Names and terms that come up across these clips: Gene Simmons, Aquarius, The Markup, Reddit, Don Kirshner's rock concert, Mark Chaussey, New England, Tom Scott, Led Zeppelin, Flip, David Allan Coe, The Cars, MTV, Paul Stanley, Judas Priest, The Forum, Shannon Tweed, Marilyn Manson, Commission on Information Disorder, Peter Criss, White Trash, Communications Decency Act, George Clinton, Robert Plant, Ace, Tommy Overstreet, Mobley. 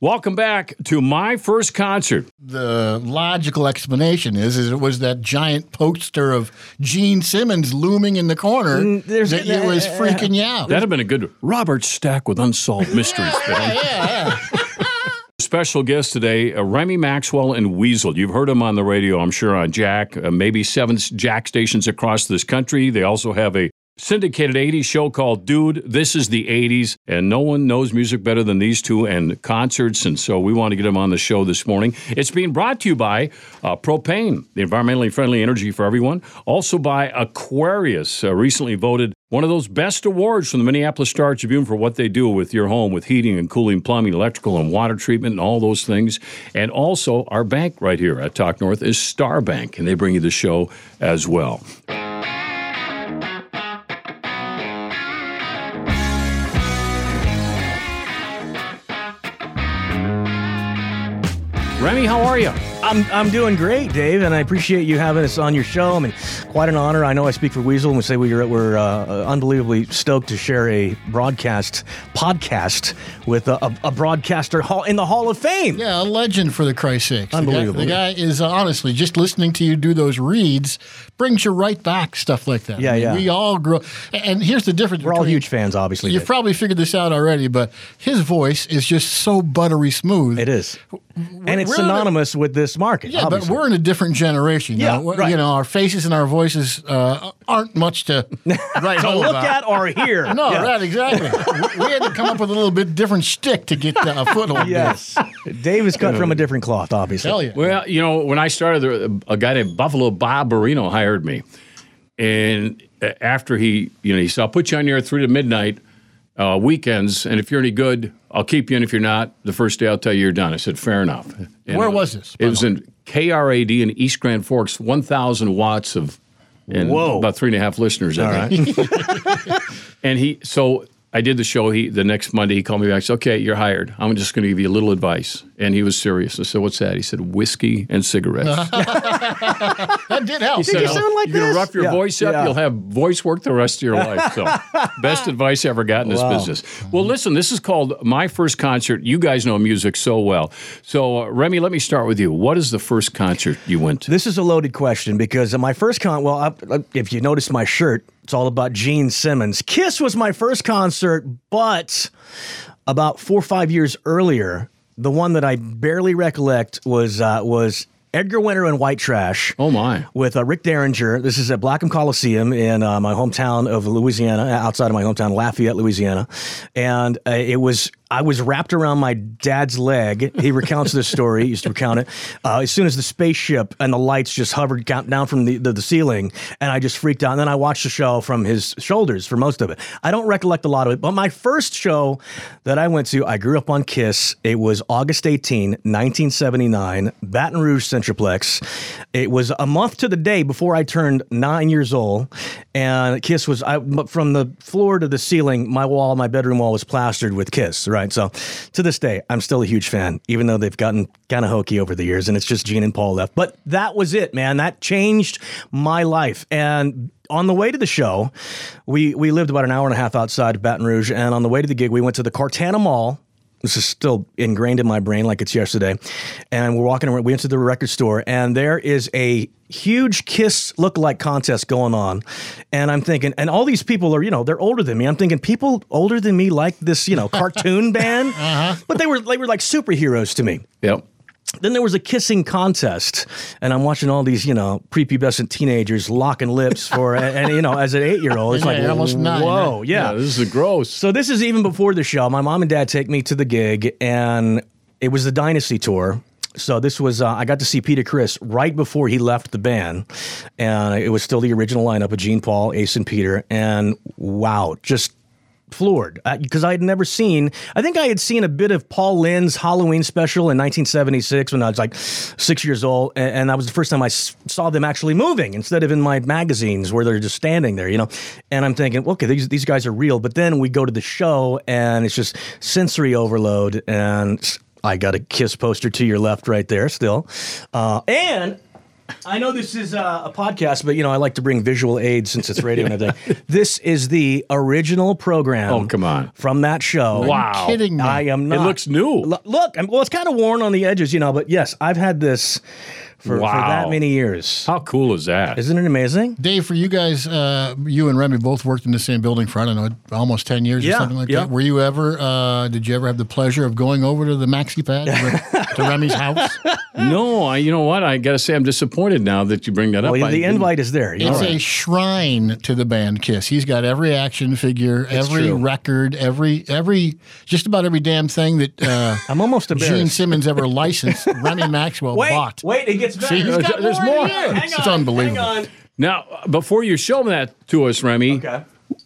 Welcome back to My First Concert. The logical explanation is it was that giant poster of Gene Simmons looming in the corner that you was freaking you out. That'd have been a good Robert Stack with Unsolved Mysteries. Special guest today, Remy Maxwell and Weasel. You've heard them on the radio, I'm sure, on Jack, maybe 7 Jack stations across this country. They also have a syndicated 80s show called Dude, This is the 80s, and no one knows music better than these two and concerts, and so we want to get them on the show this morning. It's being brought to you by Propane, the environmentally friendly energy for everyone, also by Aquarius, recently voted one of those best awards from the Minneapolis Star Tribune for what they do with your home, with heating and cooling, plumbing, electrical and water treatment and all those things. And also our bank right here at Talk North is Star Bank, and they bring you the show as well. Remy, how are you? I'm doing great, Dave, and I appreciate you having us on your show. I mean, quite an honor. I know I speak for Weasel when we say we're unbelievably stoked to share a podcast with a broadcaster in the Hall of Fame. Yeah, a legend, for the Christ's sake. Unbelievable. The guy is, honestly, just listening to you do those reads brings you right back, stuff like that. Yeah, I mean. We all grow. And here's the difference. We're all huge fans, obviously. You've probably figured this out already, but his voice is just so buttery smooth. It is. And it's synonymous with this market. Yeah, obviously. But we're in a different generation. Yeah, right. You know, our faces and our voices aren't much to write home look about. At or hear. No, yeah. Right, exactly. We had to come up with a little bit different shtick to get a foothold. Yes, Dave is cut from a different cloth, obviously. Hell yeah. Well, you know, when I started, a guy named Buffalo Bob Barino hired me, and after he said, "I'll put you on here 3 to midnight." Weekends, and if you're any good, I'll keep you in. If you're not, the first day I'll tell you you're done. I said, fair enough. And where was this? It was in KRAD in East Grand Forks, 1,000 watts of, and about 3.5 listeners. All right. And so I did the show. The next Monday, he called me back and said, okay, you're hired. I'm just going to give you a little advice. And he was serious. I said, what's that? He said, whiskey and cigarettes. That did help. He said, you sound like this? You're going to rough your voice up. Yeah. You'll have voice work the rest of your life. So, best advice I ever got in this business. Well, listen, this is called My First Concert. You guys know music so well. So, Remy, let me start with you. What is the first concert you went to? This is a loaded question because my first if you notice my shirt, it's all about Gene Simmons. Kiss was my first concert, but about 4 or 5 years earlier, the one that I barely recollect was Edgar Winter and White Trash. Oh, my. With Rick Derringer. This is at Blackham Coliseum in my hometown of Louisiana, outside of my hometown, Lafayette, Louisiana. And I was wrapped around my dad's leg. He recounts this story. He used to recount it. As soon as the spaceship and the lights just hovered down from the ceiling, and I just freaked out. And then I watched the show from his shoulders for most of it. I don't recollect a lot of it, but my first show that I went to, I grew up on Kiss. It was August 18, 1979, Baton Rouge Centroplex. It was a month to the day before I turned 9 years old. And Kiss was, from the floor to the ceiling, my bedroom wall was plastered with Kiss, right? Right, so to this day, I'm still a huge fan, even though they've gotten kind of hokey over the years, and it's just Gene and Paul left. But that was it, man. That changed my life. And on the way to the show, we lived about an hour and a half outside of Baton Rouge, and on the way to the gig, we went to the Cartana Mall. This is still ingrained in my brain like it's yesterday. And we're walking around. We went to the record store, and there is a huge Kiss lookalike contest going on. And I'm thinking, and all these people are, they're older than me. I'm thinking, people older than me like this, cartoon band. Uh-huh. But they were like superheroes to me. Yep. Then there was a kissing contest, and I'm watching all these, prepubescent teenagers locking lips for, as an 8-year-old, it's almost 9. Whoa, yeah. This is gross. So this is even before the show. My mom and dad take me to the gig, and it was the Dynasty Tour. So this was, I got to see Peter Criss right before he left the band, and it was still the original lineup of Gene, Paul, Ace, and Peter, and wow, just floored, because I think I had seen a bit of Paul Lynn's Halloween special in 1976 when I was like 6 years old, and that was the first time I saw them actually moving instead of in my magazines where they're just standing there, and I'm thinking, okay, these guys are real. But then we go to the show, and it's just sensory overload, and I got a Kiss poster to your left right there still, and I know this is a podcast, but, you know, I like to bring visual aids since it's radio and everything. This is the original program. Oh, come on. From that show. Wow. Are you kidding me? I am not. It looks new. Look, well, it's kind of worn on the edges, you know, but yes, I've had this for that many years. How cool is that? Isn't it amazing? Dave, for you guys, you and Remy both worked in the same building for, I don't know, almost 10 years or something like that. Were you ever, did you ever have the pleasure of going over to the maxi pad to Remy's house? No, you know what? I got to say I'm disappointed now that you bring that up. Well, the invite is there. It's a shrine to the band Kiss. He's got every action figure, every record, every just about every damn thing that I'm almost Gene Simmons ever licensed, Remy Maxwell bought. Wait, it gets better. See, there's more. It's unbelievable. Hang on. Now, before you show that to us, Remy, do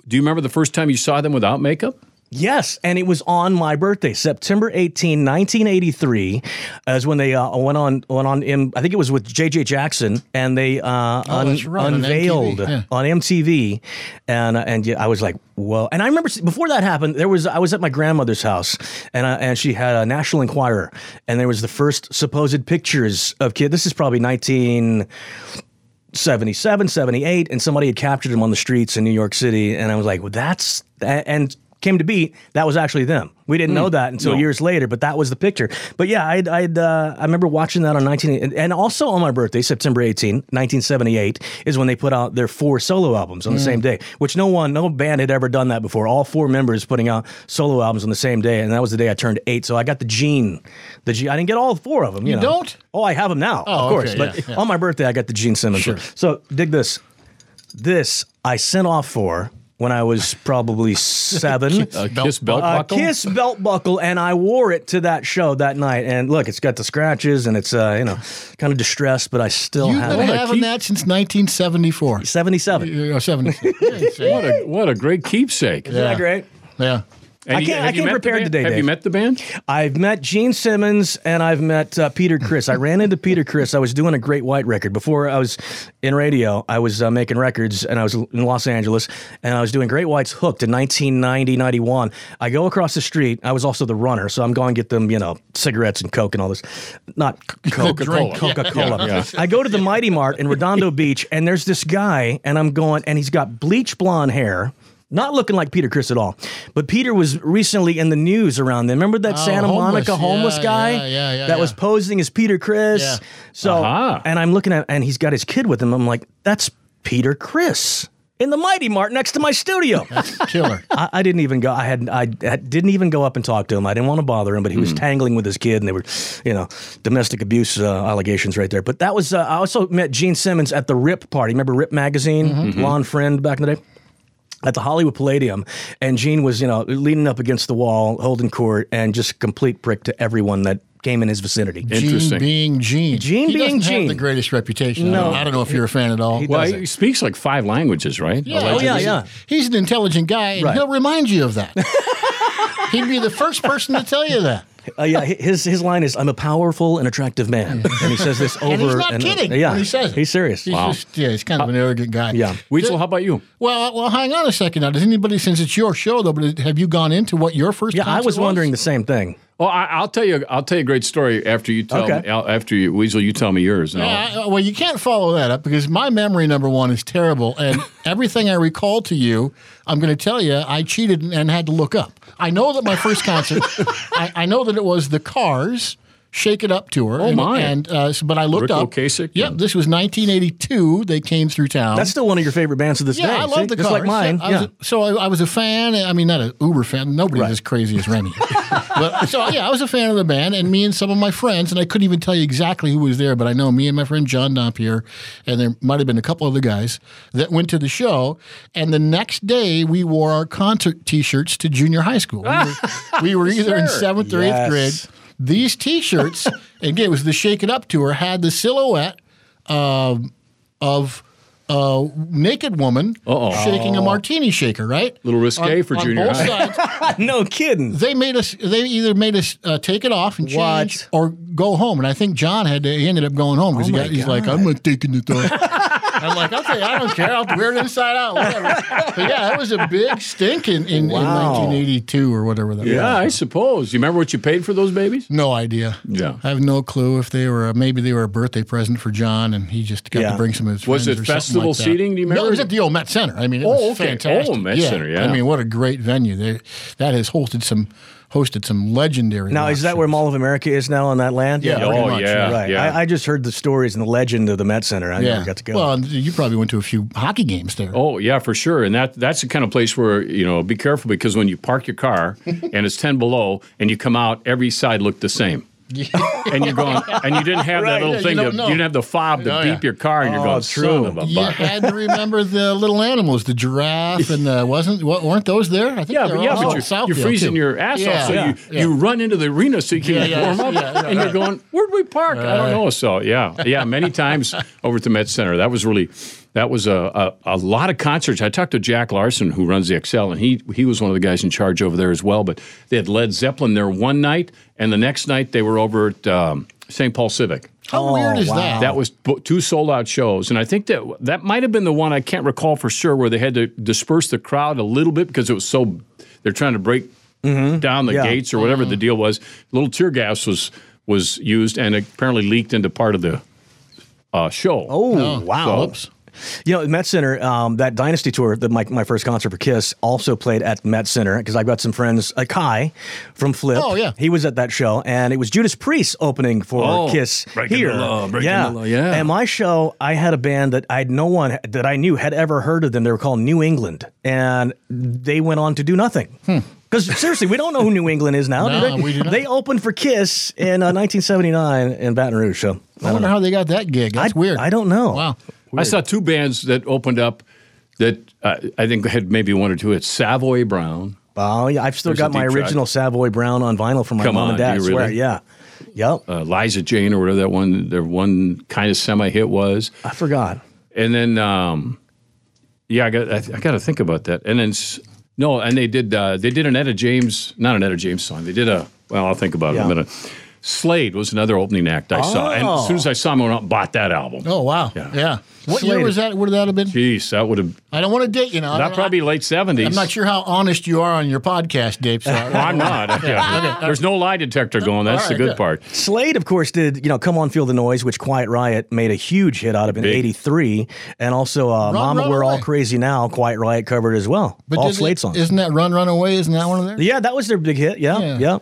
you remember the first time you saw them without makeup? Yes, and it was on my birthday, September 18, 1983, as when they went on. I think it was with J.J. Jackson, and they unveiled on MTV, and I was like, whoa! And I remember before that happened, I was at my grandmother's house, and she had a National Enquirer, and there was the first supposed pictures of kids. This is probably 1977, 78, and somebody had captured them on the streets in New York City, and I was like, well, that's and came to be, that was actually them. We didn't know that until years later, but that was the picture. But yeah, I remember watching that on and also on my birthday, September 18, 1978, is when they put out their four solo albums on the same day, which no band had ever done that before. All four members putting out solo albums on the same day, and that was the day I turned 8, so I got the Gene. I didn't get all four of them. You know. Don't? Oh, I have them now, of course. Okay, but on my birthday, I got the Gene Simmons. Sure. So dig this. This I sent off for when I was probably 7. Kiss belt buckle, and I wore it to that show that night. And look, it's got the scratches, and it's, kind of distressed, but I still have it. You've been having that since 1974. 77. What a great keepsake. Isn't that great? Yeah. And I came prepared today, Dave. Have you met the band? I've met Gene Simmons, and I've met Peter Criss. I ran into Peter Criss. I was doing a Great White record. Before I was in radio, I was making records, and I was in Los Angeles, and I was doing Great White's Hooked in 1990, 91. I go across the street. I was also the runner, so I'm going to get them, cigarettes and Coke and all this. Not Coca-Cola. Coca-Cola. Yeah. I go to the Mighty Mart in Redondo Beach, and there's this guy, and I'm going, and he's got bleach blonde hair. Not looking like Peter Criss at all. But Peter was recently in the news around them. Remember that Santa Monica homeless guy? Yeah, that was posing as Peter Criss? Yeah. So, and I'm looking at, and he's got his kid with him. I'm like, that's Peter Criss in the Mighty Mart next to my studio. That's killer. I didn't even go. I didn't even go up and talk to him. I didn't want to bother him, but he was tangling with his kid, and they were, domestic abuse allegations right there. But that was, I also met Gene Simmons at the Rip party. Remember Rip magazine? Mm-hmm. Lawn Friend back in the day? At the Hollywood Palladium, and Gene was, leaning up against the wall, holding court, and just a complete prick to everyone that came in his vicinity. Interesting. Gene being Gene. He doesn't have the greatest reputation. No. I don't know if you're a fan at all. He speaks like 5 languages, right? Yeah. Allegedly. Oh, yeah. He's an intelligent guy, and he'll remind you of that. He'd be the first person to tell you that. His line is, I'm a powerful and attractive man. Yeah. And he says this over. And he's not kidding when he says it. He's serious. He's kind of an arrogant guy. Yeah. Weasel, how about you? Well, hang on a second now. Does anybody, since it's your show, though, but have you gone into what your first concert was? I was wondering the same thing. Well, I'll tell you a great story after you tell me, Weasel, you tell me yours. Well, you can't follow that up because my memory, number one, is terrible. And everything I recall to you, I'm going to tell you, I cheated and had to look up. I know that my first concert, I know that it was The Cars, Shake It Up Tour. Oh, my. But I looked up. Ric Ocasek? Yep, this was 1982. They came through town. That's still one of your favorite bands to this day. Yeah, I love The Cars. Just like mine. I was a fan. I mean, not an uber fan. Nobody's as crazy as Remy. I was a fan of the band, and me and some of my friends, and I couldn't even tell you exactly who was there, but I know me and my friend John Dompier, and there might have been a couple other guys that went to the show, and the next day we wore our concert T-shirts to junior high school. We were either in 7th or 8th grade. These T-shirts, again, it was the Shake It Up Tour, had the silhouette of a naked woman shaking a martini shaker, right? Little risque for junior high. No kidding. They either made us take it off and change or go home. And I think John he ended up going home because he's like, I'm not taking it off. I'm like, okay, I don't care. I'll wear it inside out, whatever. But yeah, that was a big stink in 1982 or whatever that was. Yeah, I suppose. Do you remember what you paid for those babies? No idea. Yeah. I have no clue if they were, maybe they were a birthday present for John and he just got to bring some of his friends. Was it festival like seating? Do you remember? No, it was at the old Met Center. I mean, it was fantastic. Oh, Met Center, yeah. I mean, what a great venue. That has hosted some legendary. Now, is that where Mall of America is now on that land? Yeah. Right. Yeah. I just heard the stories and the legend of the Met Center. I never got to go. Well, you probably went to a few hockey games there. Oh, yeah, for sure. And that's the kind of place where, you know, be careful because when you park your car and it's 10 below and you come out, every side looked the same. And you're going, and you didn't have that little thing. You didn't have the fob to beep your car, and you're going. Son of a you butt. Had to remember the little animals, the giraffe, and weren't those there? I think but you're freezing your ass off, so you run into the arena so you can warm up, and you're going, where'd we park? I don't know. So many times over at the Met Center. That was a lot of concerts. I talked to Jack Larson, who runs the Excel, and he was one of the guys in charge over there as well. But they had Led Zeppelin there one night, and the next night they were over at St. Paul Civic. How weird is that? That was two sold-out shows, and I think that might have been the one, I can't recall for sure, where they had to disperse the crowd a little bit because it was so – they're trying to break down the gates or whatever the deal was. A little tear gas was used and apparently leaked into part of the show. Oh, wow. So, you know, Met Center, that Dynasty Tour, my first concert for Kiss, also played at Met Center because I've got some friends, Kai from Flip. Oh, yeah. He was at that show, and it was Judas Priest opening for Kiss here. The law. And my show, I had a band that no one that I knew had ever heard of them. They were called New England, and they went on to do nothing. Because seriously, we don't know who New England is now. No, we do not. They opened for Kiss in 1979 in Baton Rouge. So I wonder how they got that gig. That's weird. I don't know. Wow. Weird. I saw two bands that opened up that I think had maybe one or two. It's Savoy Brown. Oh, yeah. I've still got my original Savoy Brown on vinyl from my mom and dad. Really? I swear, yeah. Yep. Liza Jane or whatever their one kind of semi-hit was. I forgot. And then, I got to think about that. And then, they did an Etta James, not an Etta James song. They did I'll think about it in a minute. Slade was another opening act I saw. And as soon as I saw him, I bought that album. Oh, wow. Yeah. What Slade. Year was that? Would that have been? Jeez, that would have... I don't want to date you now. That probably late 70s. I'm not sure how honest you are on your podcast, Dave. So I'm not. Okay. There's no lie detector going. That's the good part. Slade, of course, did Come On Feel the Noise, which Quiet Riot made a huge hit out of in 83. And also Mama, We're All Crazy Now, Quiet Riot covered as well. But all Slade songs. Isn't that Run Away? Isn't that one of theirs? Yeah, that was their big hit. Yeah.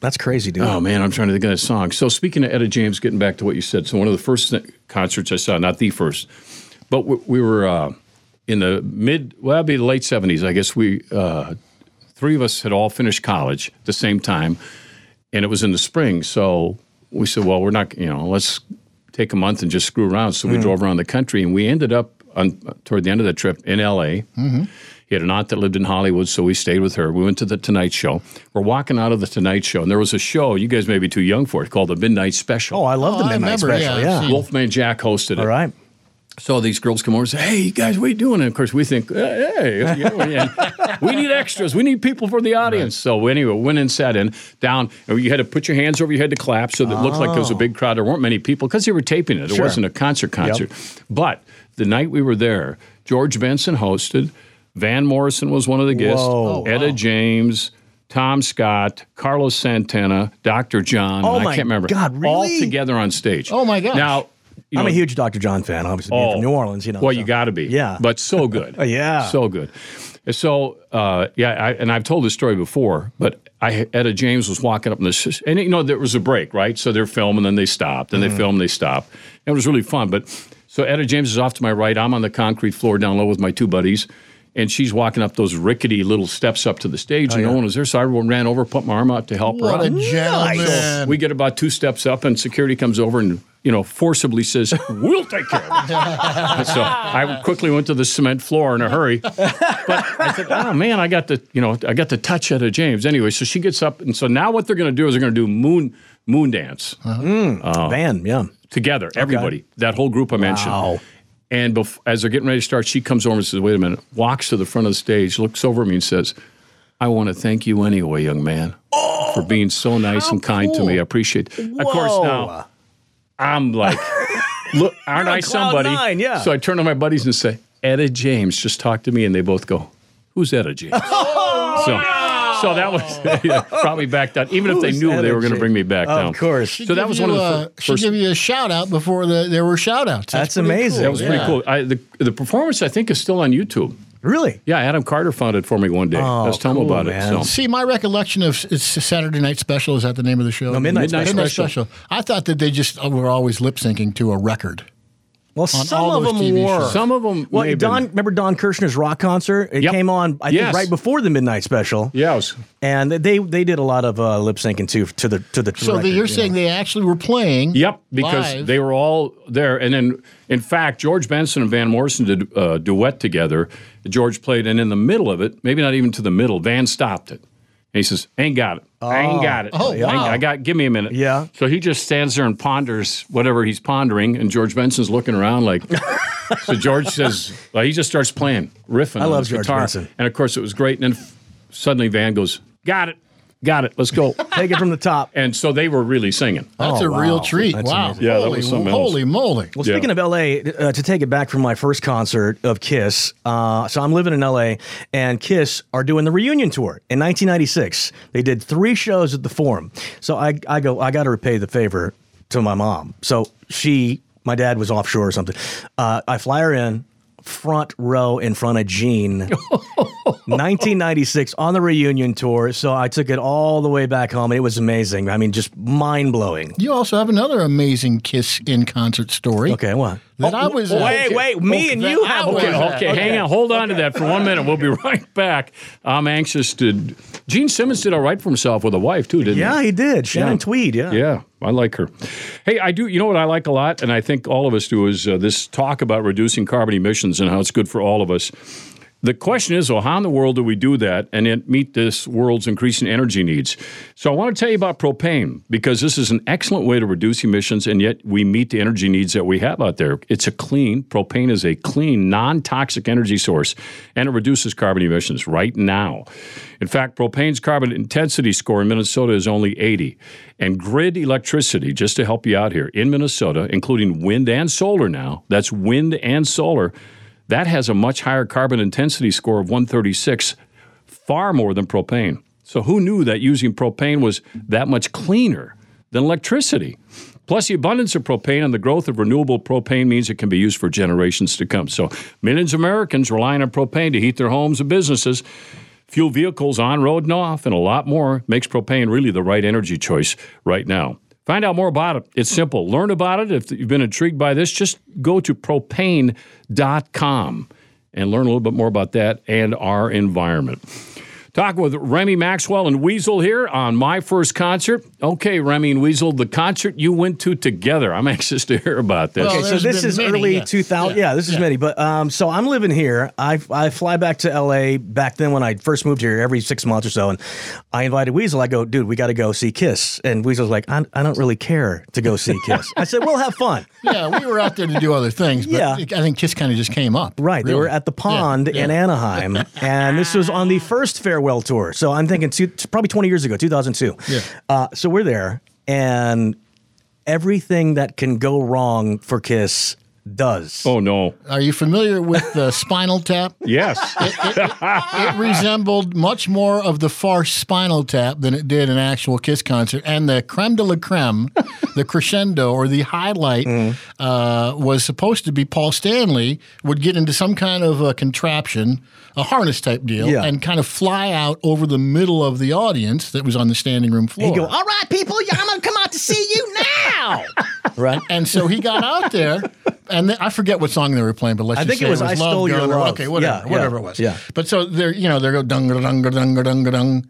That's crazy, dude. Oh, man, I'm trying to think of that song. So speaking of Etta James, getting back to what you said, so one of the first concerts I saw, not the first, but we were in the that'd be the late 70s. I guess we, three of us had all finished college at the same time, and it was in the spring. So we said, well, we're not, let's take a month and just screw around. So we drove around the country, and we ended up toward the end of the trip in L.A., He had an aunt that lived in Hollywood, so we stayed with her. We went to The Tonight Show. We're walking out of The Tonight Show, and there was a show, you guys may be too young for it, called The Midnight Special. Oh, I love The Midnight Special, Wolfman Jack hosted it. All right. So these girls come over and say, hey, you guys, what are you doing? And, of course, we think, hey, we need extras. We need people for the audience. Right. So anyway, went in, sat in, down. And you had to put your hands over your head to clap so that it looked like there was a big crowd. There weren't many people because they were taping it. It wasn't a concert. Yep. But the night we were there, George Benson hosted. Van Morrison was one of the guests. Etta James, Tom Scott, Carlos Santana, Dr. John. I can't remember. God, really? All together on stage. Oh my gosh! Now, I'm a huge Dr. John fan. Obviously, being from New Orleans, Well, you got to be. Yeah, but so good. So good. So I've told this story before, but Etta James was walking up in this, and there was a break, right? So they're filming, then they stopped, and they filmed, they stopped. And it was really fun. But so Etta James is off to my right. I'm on the concrete floor down low with my two buddies. And she's walking up those rickety little steps up to the stage, and no one was there. So I ran over, put my arm out to help her out. What a gentleman! So we get about two steps up, and security comes over and forcibly says, "We'll take care of it." So I quickly went to the cement floor in a hurry. But I said, "Oh man, I got to touch Etta James." Anyway, so she gets up, and so now what they're going to do is they're going to do moon dance, together, everybody, that whole group I mentioned. Wow. And as they're getting ready to start, she comes over and says, wait a minute, walks to the front of the stage, looks over at me and says, I want to thank you anyway, young man, for being so nice and kind to me. I appreciate it. Of course, now, I'm like... Look, aren't I somebody? Nine, yeah. So I turn to my buddies and say, Etta James just talked to me, and they both go, who's Etta James? Oh, so, wow. So that was probably backed down, even if they knew Etta they were going to bring me back down. Of course. She so that was one of the first. She gave you a shout-out before there were shout-outs. That's amazing. Cool. That was pretty cool. The performance, I think, is still on YouTube. Really? Yeah, Adam Carter found it for me one day. Oh, I was telling him about it. So. See, my recollection of Saturday Night Special, is that the name of the show? No, Midnight Special. I thought that they just were always lip-syncing to a record. Well, some of them were. Some of them. Well, remember Don Kirshner's rock concert? It came on, I think, right before the Midnight Special. Yes. And they did a lot of lip syncing too to the. So record, you're saying they actually were playing? Yep, because live. They were all there. And then, in fact, George Benson and Van Morrison did a duet together. George played, and in the middle of it, maybe not even to the middle, Van stopped it. And he says, "Ain't got it. I ain't got it. Oh, wow. Give me a minute." Yeah. So he just stands there and ponders whatever he's pondering, and George Benson's looking around like. So George says, well, he just starts playing, riffing. I love George Benson. And of course, it was great. And then suddenly Van goes, "Got it. Let's go. Take it from the top." And so they were really singing. That's a real treat. That's wow. Amazing. Yeah, that was something else. Holy moly. Well, speaking of L.A., to take it back from my first concert of Kiss, so I'm living in L.A., and Kiss are doing the reunion tour in 1996. They did 3 shows at the Forum. So I go, I got to repay the favor to my mom. So my dad was offshore or something. I fly her in. Front row in front of Gene, 1996 on the reunion tour. So I took it all the way back home, and it was amazing. I mean, just mind blowing. You also have another amazing Kiss in concert story. Okay, what? That I was. Wait, me and you have. Okay, hang on, hold on to that for 1 minute. We'll be right back. I'm anxious to. Gene Simmons did all right for himself with a wife too, didn't he? Yeah, he did. Shannon Tweed. Yeah. I like her. Hey, I do. You know what I like a lot, and I think all of us do, is this talk about reducing carbon emissions and how it's good for all of us. The question is, well, how in the world do we do that and then meet this world's increasing energy needs? So I want to tell you about propane, because this is an excellent way to reduce emissions, and yet we meet the energy needs that we have out there. Propane is a clean, non-toxic energy source, and it reduces carbon emissions right now. In fact, propane's carbon intensity score in Minnesota is only 80. And grid electricity, just to help you out here, in Minnesota, including wind and solar now, that's wind and solar, that has a much higher carbon intensity score of 136, far more than propane. So who knew that using propane was that much cleaner than electricity? Plus, the abundance of propane and the growth of renewable propane means it can be used for generations to come. So millions of Americans relying on propane to heat their homes and businesses, fuel vehicles on, road, and off, and a lot more, makes propane really the right energy choice right now. Find out more about it. It's simple. Learn about it. If you've been intrigued by this, just go to propane.com and learn a little bit more about that and our environment. Talking with Remy Maxwell and Weasel here on My First Concert. Okay, Remy and Weasel, the concert you went to together. I'm anxious to hear about this. Well, okay, so this is early 2000. Yeah, this is many. But so I'm living here. I fly back to L.A. back then when I first moved here every 6 months or so. And I invited Weasel. I go, dude, we got to go see Kiss. And Weasel's like, I don't really care to go see Kiss. I said, we'll have fun. Yeah, we were out there to do other things. But I think Kiss kind of just came up. Right. Really. They were at the Pond in Anaheim. And this was on the first Fairwell Tour. So I'm thinking probably 20 years ago, 2002. Yeah. So we're there, and everything that can go wrong for Kiss does. Oh, no. Are you familiar with the Spinal Tap? Yes. It resembled much more of the farce Spinal Tap than it did an actual Kiss concert. And the creme de la creme, the crescendo or the highlight, was supposed to be Paul Stanley would get into some kind of a contraption, a harness type deal, and kind of fly out over the middle of the audience that was on the standing room floor. He'd go, all right, people, I'm going to come out to see you now. Right. And so he got out there. And I forget what song they were playing, but I think it was "I Stole Your Love." Okay, whatever it was. Yeah. But so they're go dung dung dung dung dung,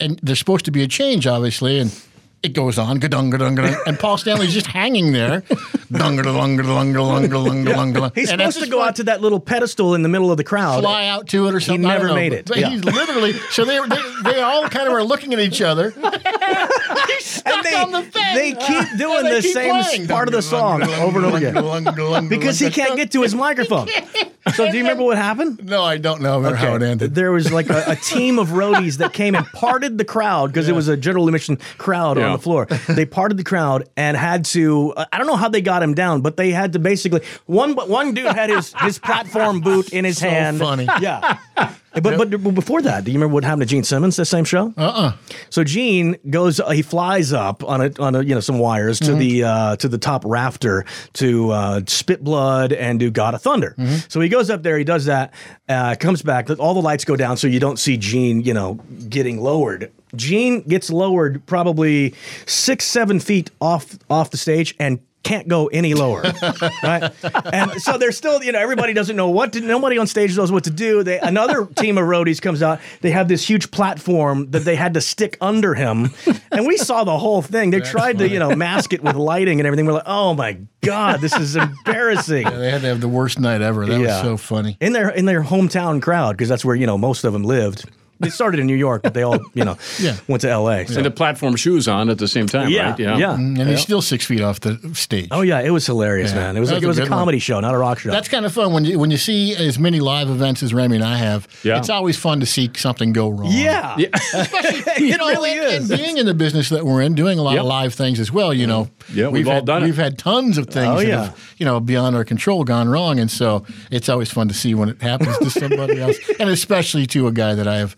and there's supposed to be a change, obviously, and it goes on dung dung dung, and Paul Stanley's just hanging there, dung dung dung dung dung dung dung. He's supposed to go out to that little pedestal in the middle of the crowd, fly out to it or something. He never made it. He's literally so they all kind of are looking at each other. And they keep doing the same part of the song over and over again because he can't get to his microphone. So do you remember what happened? No, I don't know how it ended. There was like a team of roadies that came and parted the crowd because it was a general admission crowd on the floor. They parted the crowd and had to, I don't know how they got him down, but they had to basically, one dude had his platform boot in his hand. So funny. Yeah. But before that, do you remember what happened to Gene Simmons? That same show. So Gene goes, he flies up on a some wires to the top rafter to spit blood and do God of Thunder. So he goes up there, he does that, comes back, all the lights go down, so you don't see Gene, getting lowered. Gene gets lowered probably 6-7 feet off the stage and can't go any lower, right? And so they're still, everybody doesn't know nobody on stage knows what to do. Another team of roadies comes out. They have this huge platform that they had to stick under him. And we saw the whole thing. They tried to, mask it with lighting and everything. We're like, oh my God, this is embarrassing. Yeah, they had to have the worst night ever. That was so funny. In their hometown crowd, because that's where, most of them lived. They started in New York, but they all, went to L.A. So. And the platform shoes on at the same time, right? Yeah. And he's still 6 feet off the stage. Oh, yeah. It was hilarious, man. It was a comedy show, not a rock show. That's kind of fun. When you see as many live events as Remy and I have, it's always fun to see something go wrong. Yeah. Especially, it really is. And being in the business that we're in, doing a lot of live things as well, Yeah, we've all done it. We've had tons of things that have, beyond our control gone wrong. And so it's always fun to see when it happens to somebody else, and especially to a guy that I have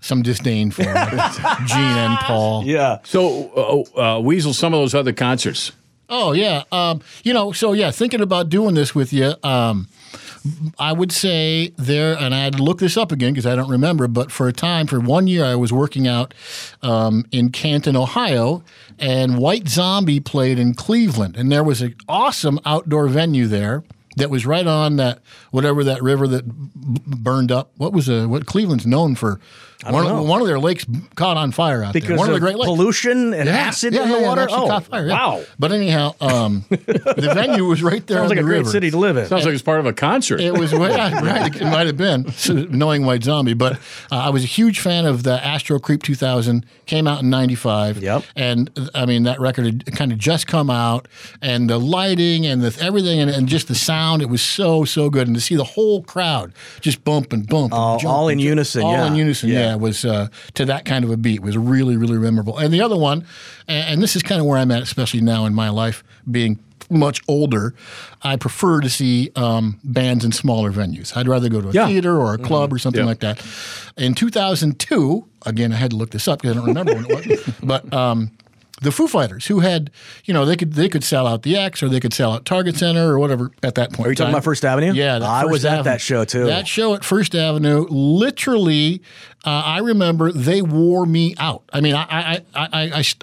some disdain for, Gene and Paul. Yeah. So, Weasel, some of those other concerts. Oh, yeah. Thinking about doing this with you, I would say there, and I had to look this up again because I don't remember, but for 1 year, I was working out in Canton, Ohio, and White Zombie played in Cleveland. And there was an awesome outdoor venue there that was right on that, whatever that river that burned up. What Cleveland's known for? One of their lakes caught on fire out there. One of the great lakes. Pollution and acid in the water. Caught fire, wow! But anyhow, the venue was right there. Sounds on like the a river. Great city to live in. Sounds like it's part of a concert. It was right. It might have been, knowing White Zombie. But I was a huge fan of the Astro Creep 2000. Came out in '95. Yep. And I mean that record had kind of just come out, and the lighting and the everything and just the sound. It was so good, and to see the whole crowd just bump and bump, all in unison. It was to that kind of a beat was really, really memorable. And the other one, and this is kind of where I'm at, especially now in my life, being much older, I prefer to see bands in smaller venues. I'd rather go to a theater or a club or something like that. In 2002, again, I had to look this up because I don't remember when it was, but the Foo Fighters, who had, they could sell out the X or they could sell out Target Center or whatever at that point. Are you talking about First Avenue? Yeah. I was at that show too. That show at First Avenue, literally, I remember they wore me out. I mean, I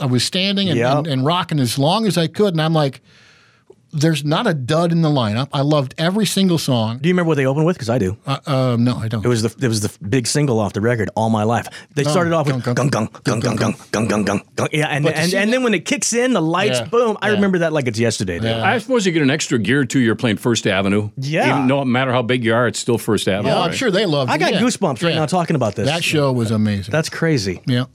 was standing and rocking as long as I could, and I'm like, there's not a dud in the lineup. I loved every single song. Do you remember what they opened with? Because I do. No, I don't. It was the big single off the record, All My Life. They started off with gung, gung, gung, gung, gung, gung, gung, gung, gung. Yeah, and then when it kicks in, the lights, boom. I remember that like it's yesterday. Yeah. I suppose you get an extra gear or two, you're playing First Avenue. Yeah. Even no matter how big you are, it's still First Avenue. Yeah, I'm sure they loved it. I got goosebumps right now talking about this. That show was amazing. That's crazy. Yeah.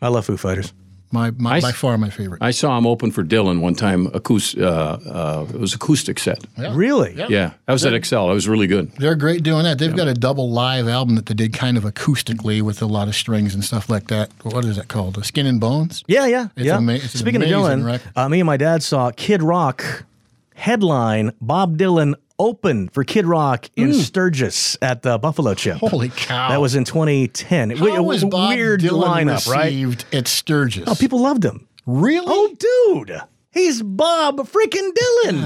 I love Foo Fighters. By far my favorite. I saw him open for Dylan one time. It was acoustic set. Yeah. Really? Yeah. That was at XL. It was really good. They're great doing that. They've got a double live album that they did kind of acoustically with a lot of strings and stuff like that. What is that called? Skin and Bones? Yeah. It's Speaking of Dylan, me and my dad saw Kid Rock headline Bob Dylan open for Kid Rock in Sturgis at the Buffalo Chip. Holy cow. That was in 2010. It was a weird Dylan lineup, right? At Sturgis. Oh, people loved him. Really? Oh, dude. He's Bob freaking Dylan.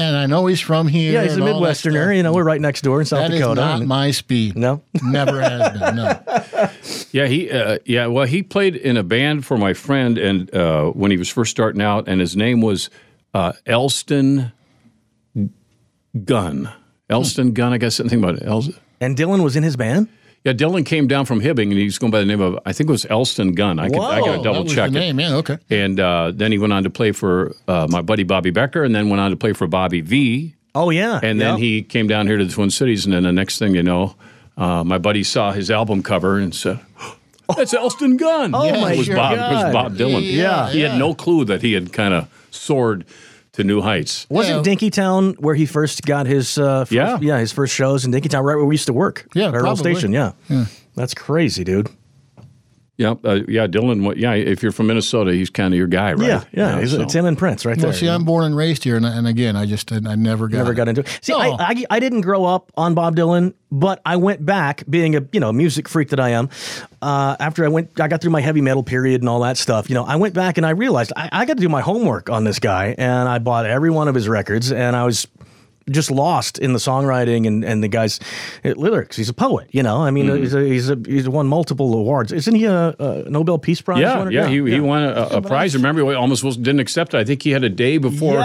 I know he's from here. Yeah, he's a Midwesterner. We're right next door in South Dakota. That is not my speed. No, never has been. No. Yeah, he. Well, he played in a band for my friend, and when he was first starting out, and his name was Elston. Elston Gunn, I guess. Something about Elston. And Dylan was in his band? Yeah, Dylan came down from Hibbing, and he was going by the name of, I think it was Elston Gunn. I got to double check the name. It. Yeah, okay. And then he went on to play for my buddy Bobby Becker, and then went on to play for Bobby V. Oh, yeah. And then he came down here to the Twin Cities, and then the next thing you know, my buddy saw his album cover and said, that's Elston Gunn. Oh, my God. It was Bob Dylan. Yeah. He had no clue that he had kind of soared to new heights. Wasn't Dinkytown where he first got his his first shows in Dinkytown, right where we used to work? Yeah, probably. Old station, yeah. That's crazy, dude. Yeah, Dylan. Yeah, if you're from Minnesota, he's kind of your guy, right? Yeah. You know, it's him and Prince, right there. Well, see, I'm born and raised here, and again, I just I never got into it. See, no. I didn't grow up on Bob Dylan, but I went back, being a music freak that I am. After I got through my heavy metal period and all that stuff. You know, I went back and I realized I got to do my homework on this guy, and I bought every one of his records, and I was just lost in the songwriting and the guy's lyrics. He's a poet, I mean, he's won multiple awards. Isn't he a Nobel Peace Prize? He won a prize. Remember, he almost didn't accept it. I think he had a day before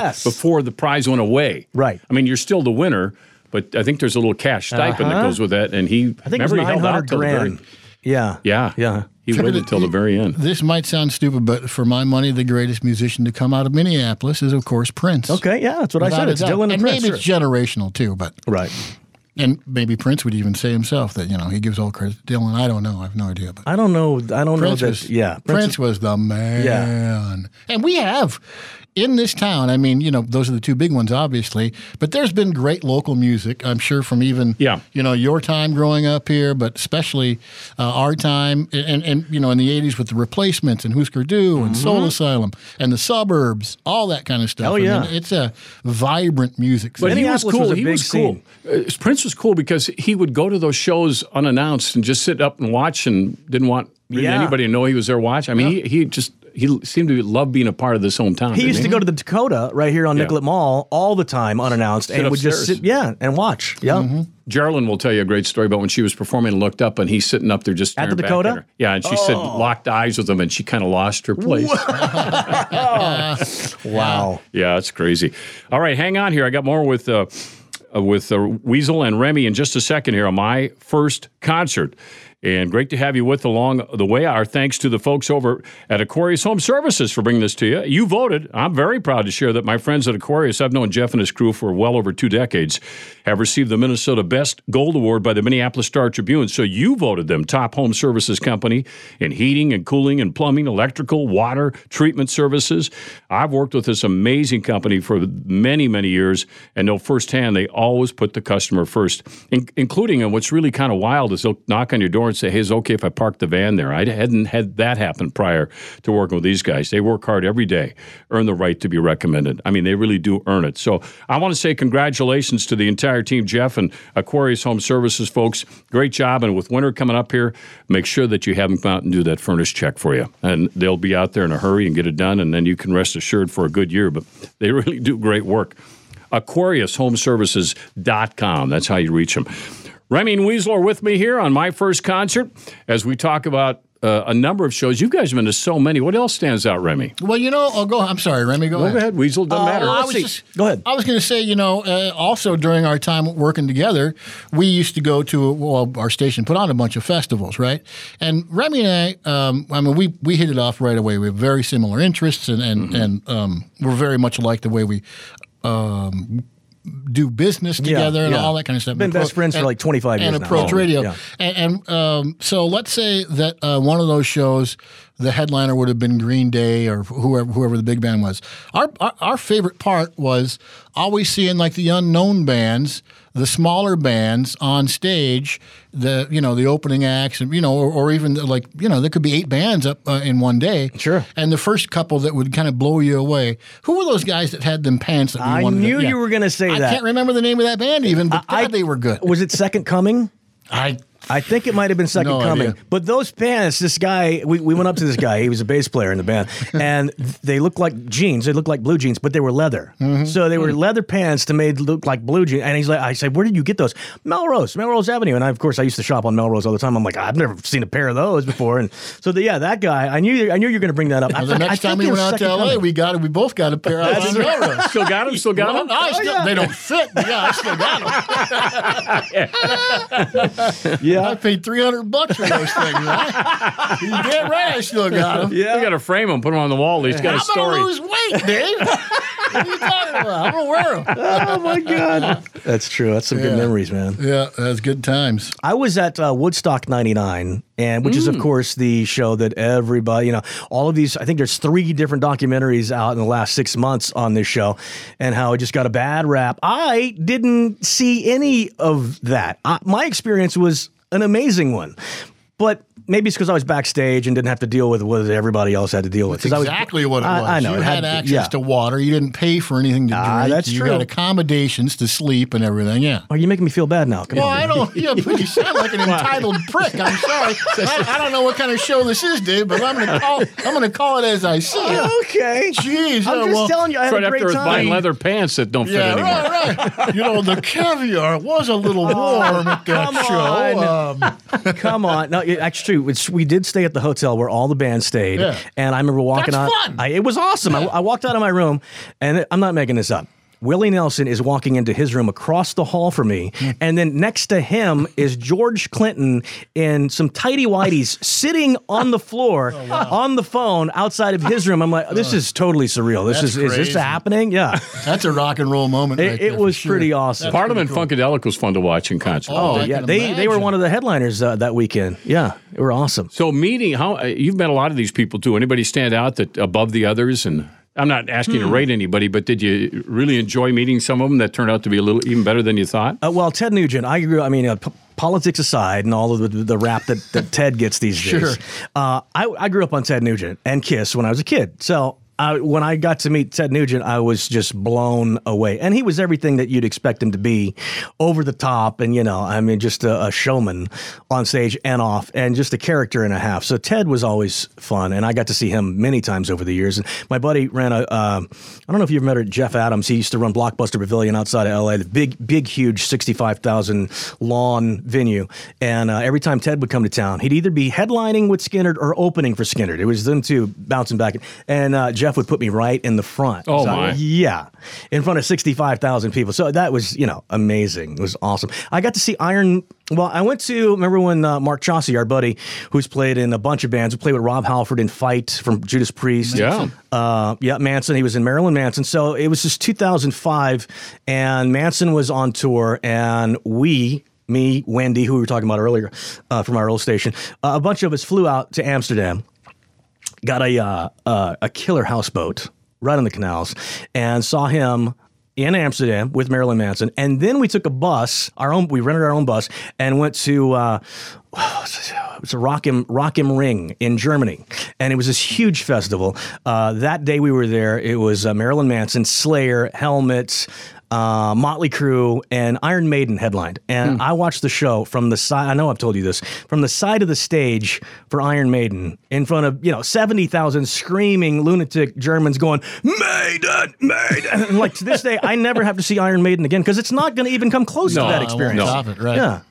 the prize went away. Right. I mean, you're still the winner, but I think there's a little cash stipend that goes with that. And he held out till the very... Yeah. He waited until the very end. This might sound stupid, but for my money, the greatest musician to come out of Minneapolis is, of course, Prince. Okay, yeah, that's what I said. It's Dylan and Prince. Maybe it's generational, too. But right. And maybe Prince would even say himself that, he gives all credit to Dylan. I don't know. I have no idea. But Prince was the man. Yeah. And we have, in this town, I mean, those are the two big ones, obviously. But there's been great local music, I'm sure, from even, your time growing up here, but especially our time. And in the 80s with the Replacements and Husker Du and Soul Asylum and the Suburbs, all that kind of stuff. Oh, yeah. I mean, it's a vibrant music scene. But he was cool. Prince was cool because he would go to those shows unannounced and just sit up and watch and didn't want anybody to know he was there watching. I mean, He seemed to love being a part of this hometown. He used to go to the Dakota right here on Nicollet Mall all the time, unannounced, and would just sit and watch. Yeah. Mm-hmm. Geraldine will tell you a great story about when she was performing and looked up, and he's sitting up there just staring at the Dakota. Back at her. Yeah, and she said locked eyes with him, and she kind of lost her place. Wow. Yeah, that's crazy. All right, hang on here. I got more with Weasel and Remy in just a second here on My First Concert. And great to have you with along the way. Our thanks to the folks over at Aquarius Home Services for bringing this to you. You voted. I'm very proud to share that my friends at Aquarius, I've known Jeff and his crew for well over 2 decades, have received the Minnesota Best Gold Award by the Minneapolis Star Tribune. So you voted them top home services company in heating and cooling and plumbing, electrical, water, treatment services. I've worked with this amazing company for many, many years and know firsthand they always put the customer first, including, and what's really kind of wild is they'll knock on your door and say, hey, it's okay if I park the van there. I hadn't had that happen prior to working with these guys. They work hard every day, earn the right to be recommended. I mean, they really do earn it. So I want to say congratulations to the entire team, Jeff and Aquarius Home Services folks. Great job. And with winter coming up here, make sure that you have them come out and do that furnace check for you. And they'll be out there in a hurry and get it done, and then you can rest assured for a good year. But they really do great work. AquariusHomeServices.com. That's how you reach them. Remy and Weasel are with me here on My First Concert as we talk about a number of shows. You guys have been to so many. What else stands out, Remy? Well, I'm sorry, Remy, go ahead. Go ahead, Weasel, doesn't matter. Go ahead. I was going to say, also during our time working together, we used to go to, our station put on a bunch of festivals, right? And Remy and I, we hit it off right away. We have very similar interests, and we're very much alike the way we do business together and all that kind of stuff. Been best friends for like 25 years now. Approach radio. Yeah. And so let's say that one of those shows, the headliner would have been Green Day or whoever the big band was. Our favorite part was always seeing like the unknown bands, the smaller bands on stage, the opening acts, and or even there could be 8 bands up in one day. Sure. And the first couple that would kind of blow you away. Who were those guys that had them pants that we wanted? I knew you were going to say that. I can't remember the name of that band even, but they were good. Was it Second Coming? I think it might have been Second Coming. Idea. But those pants, this guy, we went up to this guy. He was a bass player in the band. And they looked like jeans. They looked like blue jeans, but they were leather. Mm-hmm. So they were leather pants to made look like blue jeans. And he's like, I said, where did you get those? Melrose Avenue. And, I used to shop on Melrose all the time. I'm like, I've never seen a pair of those before. And so, that guy, I knew you were going to bring that up. Well, the next time we went out to L.A., we both got a pair out on Melrose. Still got them? They don't fit. Yeah, I still got them. Yeah. I paid $300 for those things, right? You damn right I still got them. Yeah. You got to frame them, put them on the wall. He's got a story. I'm going to lose weight, Dave. What are you talking about? I'm going to wear them. Oh, my God. That's true. That's some good memories, man. Yeah, that's good times. I was at Woodstock 99, and which is, of course, the show that everybody, you know, all of these, I think there's 3 different documentaries out in the last 6 months on this show, and how it just got a bad rap. I didn't see any of that. My experience was an amazing one. But maybe it's because I was backstage and didn't have to deal with what everybody else had to deal with. That's exactly what it was. I know. You had access to water. You didn't pay for anything to drink. That's true. You got accommodations to sleep and everything, Oh, you're making me feel bad now. Come on. I don't. Yeah, but you sound like an entitled prick. I'm sorry. I don't know what kind of show this is, dude, but I'm gonna call it as I see it. Okay. Jeez. I'm just telling you, I had a great time. Right after buying leather pants that don't fit anymore. Yeah, right. You know, the caviar was a little warm at that show. Come on. No, actually, we did stay at the hotel where all the bands stayed, and I remember walking out. It was awesome. I walked out of my room, and I'm not making this up. Willie Nelson is walking into his room across the hall from me, and then next to him is George Clinton in some tighty-whities sitting on the floor on the phone outside of his room. I'm like, this is totally surreal. Is this happening? Yeah. That's a rock and roll moment. It was pretty awesome. Parliament Funkadelic was fun to watch in concert. Oh yeah. They were one of the headliners that weekend. Yeah. They were awesome. So you've met a lot of these people too. Anybody stand out that above the others? And I'm not asking you to rate anybody, but did you really enjoy meeting some of them that turned out to be a little even better than you thought? Well, Ted Nugent, politics aside and all of the rap that Ted gets these days, I grew up on Ted Nugent and Kiss when I was a kid. So when I got to meet Ted Nugent, I was just blown away. And he was everything that you'd expect him to be, over the top and, just a showman on stage and off, and just a character and a half. So Ted was always fun, and I got to see him many times over the years. And my buddy ran I don't know if you've met her, Jeff Adams. He used to run Blockbuster Pavilion outside of L.A., the big, huge 65,000 lawn venue. And every time Ted would come to town, he'd either be headlining with Skynyrd or opening for Skynyrd. It was them two bouncing back. And Jeff would put me right in the front. Oh, my. Yeah. In front of 65,000 people. So that was, amazing. It was awesome. I got to see remember when Mark Chaussey, our buddy, who's played in a bunch of bands, who played with Rob Halford in Fight from Judas Priest. Yeah. Manson. He was in Marilyn Manson. So it was just 2005, and Manson was on tour, and me, Wendy, who we were talking about earlier from our old station, a bunch of us flew out to Amsterdam. Got a killer houseboat right on the canals, and saw him in Amsterdam with Marilyn Manson. And then we took a bus, we rented our own bus, and went to it's a Rock im Ring in Germany. And it was this huge festival. That day we were there, it was Marilyn Manson, Slayer, Helmet, Motley Crue, and Iron Maiden headlined. And I watched the show from the side, I know I've told you this, from the side of the stage for Iron Maiden in front of, 70,000 screaming lunatic Germans going, Maiden, Maiden. And to this day, I never have to see Iron Maiden again because it's not going to even come close to that experience. No, stop it, right? Yeah.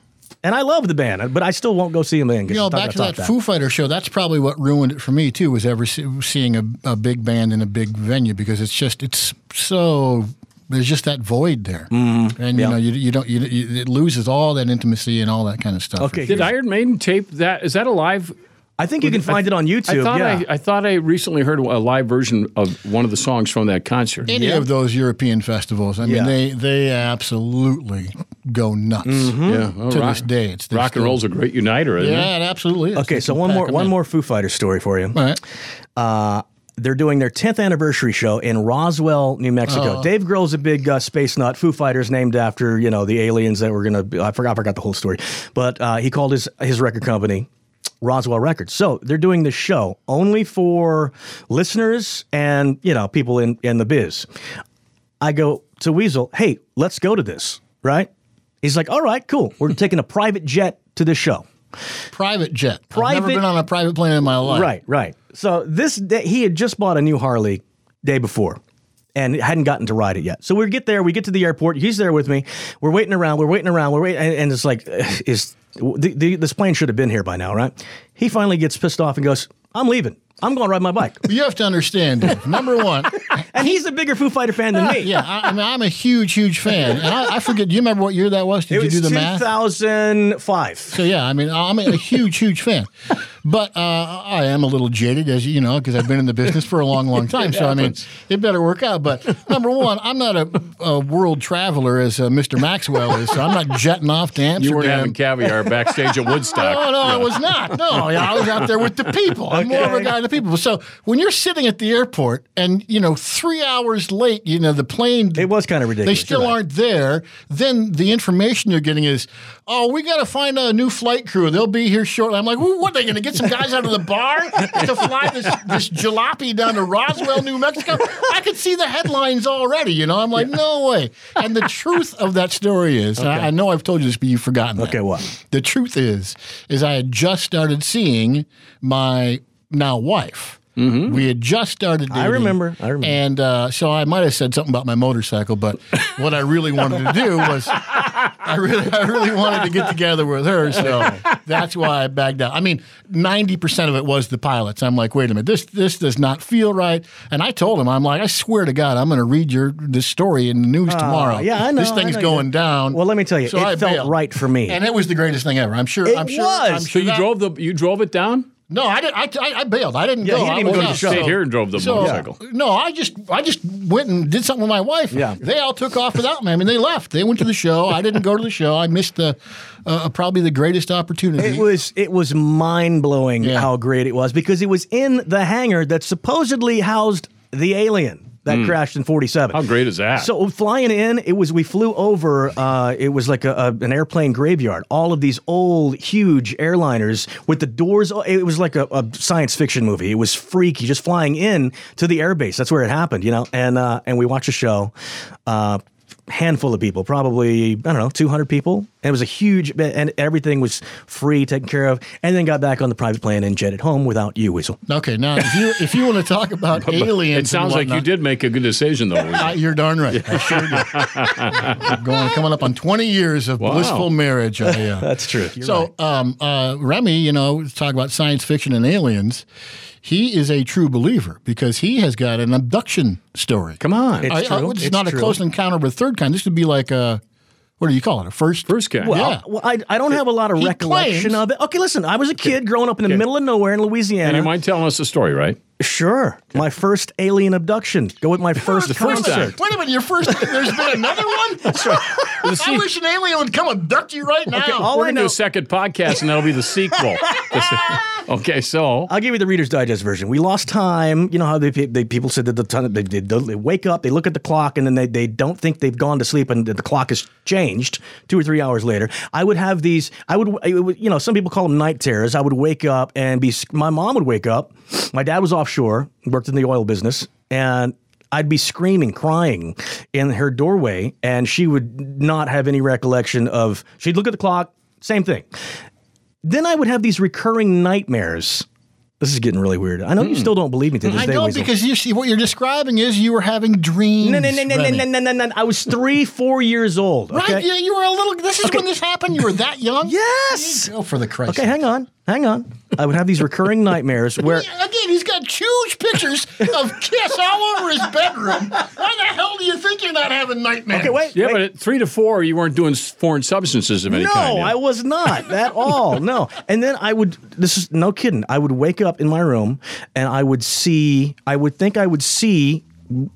And I love the band, but I still won't go see them again. Back to that Foo Fighter show, that's probably what ruined it for me, too, was ever seeing a big band in a big venue, because it's so... There's just that void there, and it loses all that intimacy and all that kind of stuff. Okay, did Iron Maiden tape that? Is that a live? I think you can find it on YouTube. I thought I recently heard a live version of one of the songs from that concert. Any of those European festivals, I mean, they absolutely go nuts. To this day, rock and roll's a great uniter. Isn't it? It absolutely is. Okay, so one more Foo Fighters story for you. All right. They're doing their 10th anniversary show in Roswell, New Mexico. Dave Grohl's a big space nut. Foo Fighters named after, the aliens that were going to... I forgot the whole story. But he called his record company Roswell Records. So they're doing this show only for listeners and, people in the biz. I go to Weasel, hey, let's go to this, right? He's like, all right, cool. We're taking a private jet to this show. Private jet. I've never been on a private plane in my life. Right. So this day, he had just bought a new Harley day before and hadn't gotten to ride it yet. So we get there, we get to the airport, he's there with me, we're waiting around, and it's like, this plane should have been here by now, right? He finally gets pissed off and goes, I'm leaving. I'm going to ride my bike. You have to understand, number one, And he's a bigger Foo Fighter fan than me. Yeah, I mean, I'm a huge, huge fan. And I forget, do you remember what year that was? Did you do the math? It was 2005. So yeah, I mean, I'm a huge, huge fan. But I am a little jaded, as you know, because I've been in the business for a long, long time. So, I mean, it better work out. But number one, I'm not a world traveler as Mr. Maxwell is. So I'm not jetting off to Amsterdam. You weren't having caviar backstage at Woodstock. No, I was not. No, I was out there with the people. I'm more of a guy than the people. So when you're sitting at the airport and, 3 hours late, the plane. It was kind of ridiculous. They still aren't there. Then the information you're getting is, we got to find a new flight crew. They'll be here shortly. I'm like, what are they going to get? Some guys out of the bar to fly this jalopy down to Roswell, New Mexico. I could see the headlines already, I'm like, no way. And the truth of that story is, I know I've told you this, but you've forgotten that. Okay, what? The truth is I had just started seeing my now wife. Mm-hmm. We had just started dating. I remember. And so I might have said something about my motorcycle, but what I really wanted to do was I really wanted to get together with her, so that's why I bagged out. 90% of it was the pilots. I'm like, wait a minute, this does not feel right. And I told him, I'm like, I swear to God, I'm going to read this story in the news tomorrow. Yeah, I know. This thing's going down. Well, let me tell you, so it felt right for me. And it was the greatest thing ever. I'm sure it was. I'm sure so you drove it down? No, I didn't. I bailed. I didn't go. He didn't even go to the show. Stayed here and drove the motorcycle. Yeah. No, I just went and did something with my wife. Yeah. They all took off without me. They left. They went to the show. I didn't go to the show. I missed the probably the greatest opportunity. It was mind blowing how great it was, because it was in the hangar that supposedly housed the alien that crashed in 1947. How great is that? So flying in, we flew over. It was like an airplane graveyard. All of these old, huge airliners with the doors. It was like a science fiction movie. It was freaky, just flying in to the airbase. That's where it happened, And we watched a show. Handful of people, probably, 200 people. And it was a huge, and everything was free, taken care of, and then got back on the private plane and jetted home without you, Weasel. Okay, now, if you want to talk about aliens. It sounds like you did make a good decision, though. You're darn right. I sure did. Coming up on 20 years of blissful marriage. That's true. So, right. Remy, talk about science fiction and aliens. He is a true believer because he has got an abduction story. Come on. It's true. It's not a close encounter of a third kind. This would be like a, what do you call it, a first kind? Well, yeah. Well, I don't have a lot of recollection of it. Okay, listen, I was a kid growing up in the middle of nowhere in Louisiana. And you mind telling us the story, right? Sure. Okay. My first alien abduction. Go with my first concert. Wait a minute, your first, there's been another one? That's right. I wish an alien would come abduct you right now. Okay, we're going to do a second podcast, and that'll be the sequel. Okay, so. I'll give you the Reader's Digest version. We lost time. You know how people said that they wake up, they look at the clock, and then they don't think they've gone to sleep, and the clock has changed 2 or 3 hours later. I would have these, some people call them night terrors. I would wake up and my mom would wake up. My dad was offshore, worked in the oil business, and I'd be screaming, crying in her doorway, and she would not have any recollection of, she'd look at the clock, same thing. Then I would have these recurring nightmares. This is getting really weird. I know you still don't believe me to this day. I don't, because you see, what you're describing is you were having dreams. No. I was 3, 4 years old. Okay? Right? Yeah, you were a little. This is when this happened. You were that young? Yes. Oh, for the Christ. Okay, hang on. I would have these recurring nightmares where. Again, he's got huge pictures of Kiss all over his bedroom. Why the hell do you think you're not having nightmares? Okay, wait. Yeah, but at 3 to 4, you weren't doing foreign substances of any kind. No, I was not at all. No. And then I would, this is no kidding, I would wake up in my room, and I would think I would see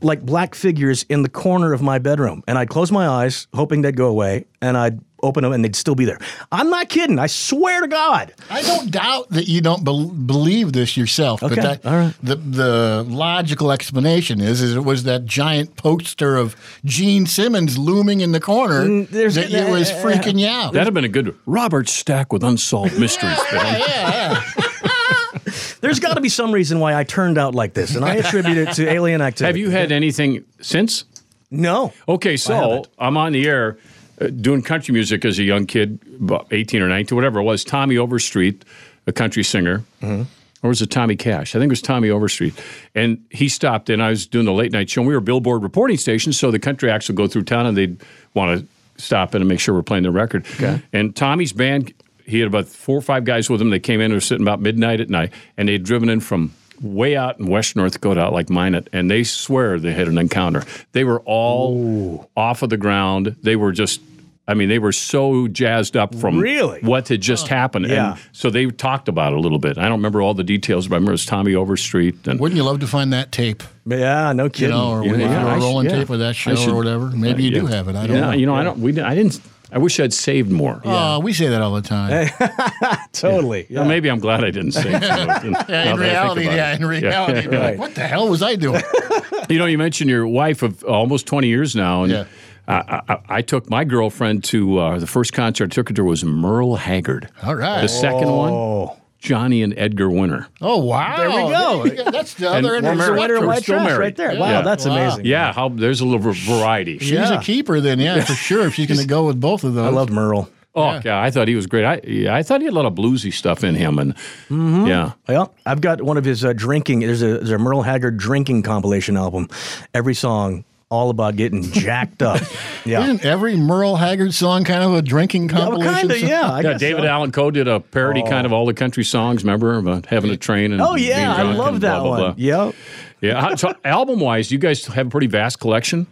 like black figures in the corner of my bedroom, and I'd close my eyes hoping they'd go away, and I'd open them and they'd still be there. I'm not kidding. I swear to God. I don't doubt that you don't believe this yourself, okay. But all right. The logical explanation is it was that giant poster of Gene Simmons looming in the corner that you was freaking you out. That'd have been a good Robert Stack with Unsolved Mysteries. Yeah. There's got to be some reason why I turned out like this, and I attribute it to alien activity. Have you had anything since? No. Okay, so I'm on the air doing country music as a young kid, about 18 or 19, whatever it was. Tommy Overstreet, a country singer, or was it Tommy Cash? I think it was Tommy Overstreet. And he stopped, and I was doing the late night show, and we were a Billboard reporting station, so the country acts would go through town, and they'd want to stop in and make sure we're playing the record. Okay. And Tommy's band... He had about 4 or 5 guys with him. They came in. It was sitting about midnight at night, and they'd driven in from way out in west North Dakota, like Minot, and they swear they had an encounter. They were all off of the ground. They were just, I mean, they were so jazzed up from what had just happened. Yeah. And so they talked about it a little bit. I don't remember all the details, but I remember it was Tommy Overstreet. And wouldn't you love to find that tape? Yeah, no kidding. You know, or a rolling tape of that show or whatever. Maybe you do have it. I don't know. You know, I didn't. I wish I'd saved more. Oh, yeah. We say that all the time. Totally. Yeah. Well, maybe I'm glad I didn't save In reality, right. What the hell was I doing? You know, you mentioned your wife of almost 20 years now. And I took my girlfriend to the first concert I took her to was Merle Haggard. All right. The second one, Johnny and Edgar Winter. Oh, wow. There we go. That's the other end of the right there. Yeah. Wow, that's amazing. Yeah, there's a little variety. She's a keeper then, for sure, if she's going to go with both of those. I love Merle. Oh, yeah, I thought he was great. I thought he had a lot of bluesy stuff in him. And well, I've got one of his drinking. There's a Merle Haggard drinking compilation album. Every song, all about getting jacked up. Yeah. Isn't every Merle Haggard song kind of a drinking compilation? Well, kinda, yeah. David Allan Coe did a parody kind of all the country songs, remember, about having a train and I love that one. Yep. Yeah. So album-wise, you guys have a pretty vast collection?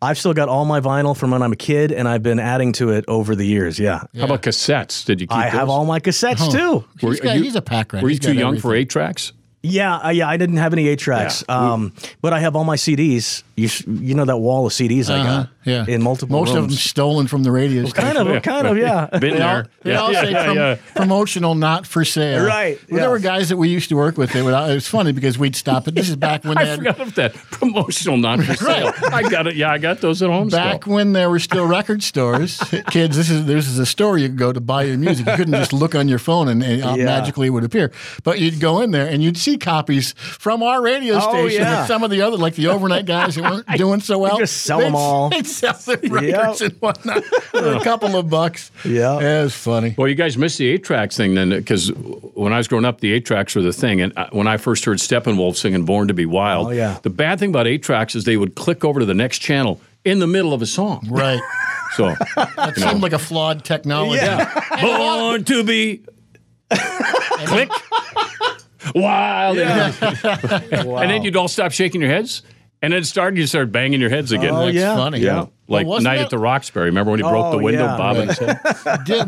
I've still got all my vinyl from when I'm a kid, and I've been adding to it over the years, How about cassettes? Did you keep those? I have all my cassettes, too. He's a pack rat. Were you too young for 8-tracks? Yeah, I didn't have any 8-tracks, but I have all my CDs. You know that wall of CDs I got in multiple rooms. Most of them stolen from the radio station. Kind of, yeah. Been there. They all say promotional, not for sale. Right. Well, there were guys that we used to work with. It was funny because we'd stop it. This is back when I forgot of that. Promotional, not for sale. I got it. Yeah, I got those at home. Back when there were still record stores. Kids, this is a store you could go to buy your music. You couldn't just look on your phone and magically it would appear. But you'd go in there and you'd see copies from our radio station and some of the other, like the overnight guys who weren't doing so well. Just sell them all. They'd sell their records and whatnot for a couple of bucks. Yeah, it was funny. Well, you guys missed the 8-tracks thing then, because when I was growing up, the 8-tracks were the thing. And when I first heard Steppenwolf singing Born to be Wild, the bad thing about 8-tracks is they would click over to the next channel in the middle of a song. Right. So that seemed like a flawed technology. Yeah. Born to be... click... Wild. And then you'd all stop shaking your heads, and then you'd start banging your heads again. Oh, that's funny. Yeah. Like Night at the Roxbury. Remember when he broke the window, bobbing?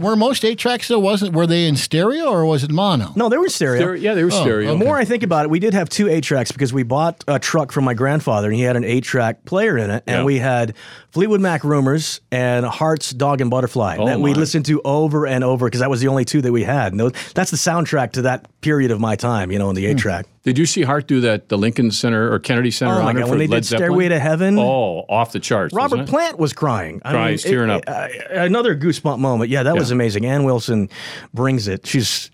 Were most 8-tracks though? Were they in stereo or was it mono? No, they were stereo. They were stereo. Okay. The more I think about it, we did have two 8-tracks because we bought a truck from my grandfather, and he had an 8-track player in it, and we had Fleetwood Mac Rumors and Heart's Dog and Butterfly that we listened to over and over because that was the only two that we had. And that's the soundtrack to that period of my time, in the 8-track. Did you see Hart do that, the Lincoln Center or Kennedy Center honor for Led Zeppelin? Oh, my God, when they did Stairway to Heaven. Oh, off the charts. Robert Plant was crying. He's tearing up. Another goosebump moment. Yeah, that was amazing. Ann Wilson brings it. She's,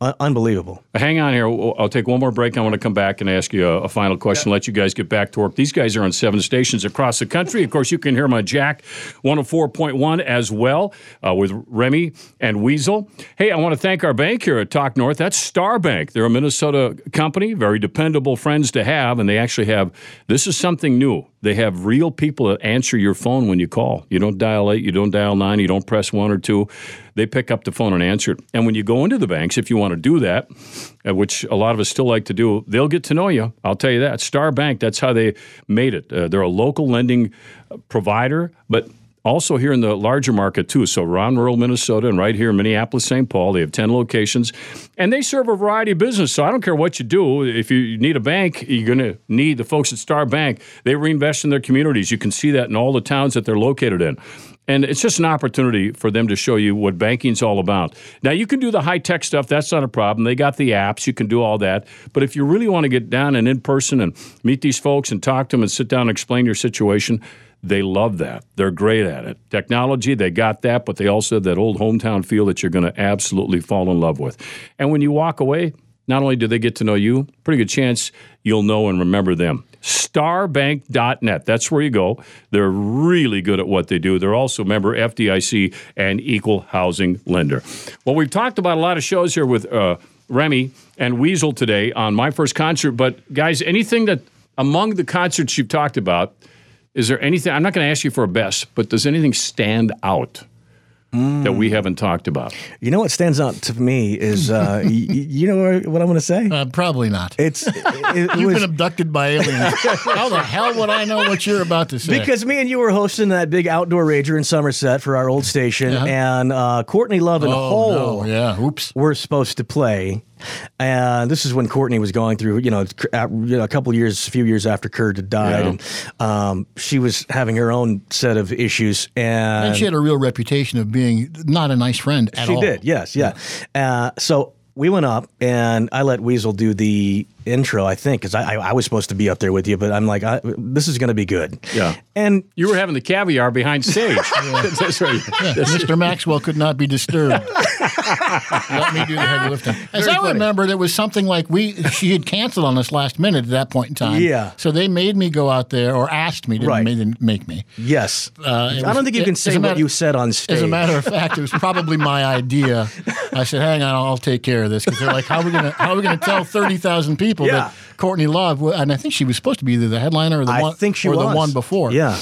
unbelievable. Hang on here. I'll take one more break. I want to come back and ask you a final question, let you guys get back to work. These guys are on 7 stations across the country. Of course, you can hear them on Jack 104.1 as well with Remy and Weasel. Hey, I want to thank our bank here at Talk North. That's Star Bank. They're a Minnesota company, very dependable friends to have, and they actually have, this is something new. They have real people that answer your phone when you call. You don't dial 8, you don't dial 9, you don't press 1 or 2. They pick up the phone and answer it. And when you go into the banks, if you want to do that, which a lot of us still like to do, they'll get to know you. I'll tell you that. Star Bank, that's how they made it. They're a local lending provider, but also here in the larger market, too. So around rural Minnesota and right here in Minneapolis, St. Paul, they have 10 locations. And they serve a variety of business. So I don't care what you do. If you need a bank, you're going to need the folks at Star Bank. They reinvest in their communities. You can see that in all the towns that they're located in. And it's just an opportunity for them to show you what banking's all about. Now, you can do the high-tech stuff. That's not a problem. They got the apps. You can do all that. But if you really want to get down and in person and meet these folks and talk to them and sit down and explain your situation, they love that. They're great at it. Technology, they got that, but they also have that old hometown feel that you're going to absolutely fall in love with. And when you walk away, not only do they get to know you, pretty good chance you'll know and remember them. Starbank.net. That's where you go. They're really good at what they do. They're also a member FDIC and equal housing lender. Well, we've talked about a lot of shows here with Remy and Weasel today on My First Concert. But, guys, anything that among the concerts you've talked about, is there anything, I'm not going to ask you for a best, but does anything stand out that we haven't talked about. You know what stands out to me is, you know what I'm going to say? Probably not. You've been abducted by aliens. How the hell would I know what you're about to say? Because me and you were hosting that big outdoor rager in Somerset for our old station, and Courtney Love and Hole were supposed to play. And this is when Courtney was going through, a few years after Kurd had died. Yeah. And she was having her own set of issues. And she had a real reputation of being not a nice friend at all. She did, yes, yeah. So we went up, and I let Weasel do the intro, I think, because I was supposed to be up there with you, but I'm like, this is going to be good. Yeah. And you were having the caviar behind stage. That's right. Yeah. Mr. Maxwell could not be disturbed. Let me do the heavy lifting. As I remember, there was something like she had canceled on us last minute at that point in time. Yeah. So they made me go out there, or asked me, didn't make me. Yes. I don't think you can say what you said on stage. As a matter of fact, it was probably my idea. I said, hang on, I'll take care of this, because they're like, how are we going to tell 30,000 people that Courtney Love, and I think she was supposed to be either the headliner or the one before. Yeah.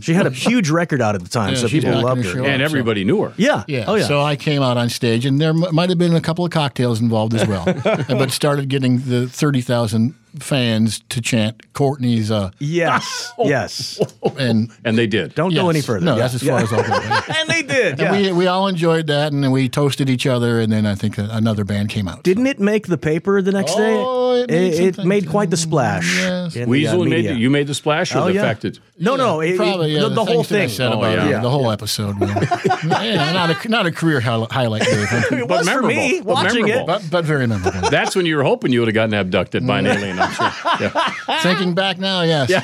She had a huge record out at the time, so people loved her. And everybody knew her. Yeah. Yeah. Oh, yeah. So I came out on stage, and there might have been a couple of cocktails involved as well, but started getting the 30,000 fans to chant Courtney's. Yes. Yes. And they did. Don't go any further. No, that's as far as I'll go. And they did. Yeah. And we all enjoyed that, and then we toasted each other, and then I think another band came out. Didn't it make the paper the next day? Oh, it made quite the splash. Yes. Weasel, you made the splash, or the fact that... No. Probably, the whole thing. The whole episode. Not a career highlight. It was for me watching it. But very memorable. That's when you were hoping you would have gotten abducted by an alien, I'm sure. Yeah. Thinking back now, yes. Yeah.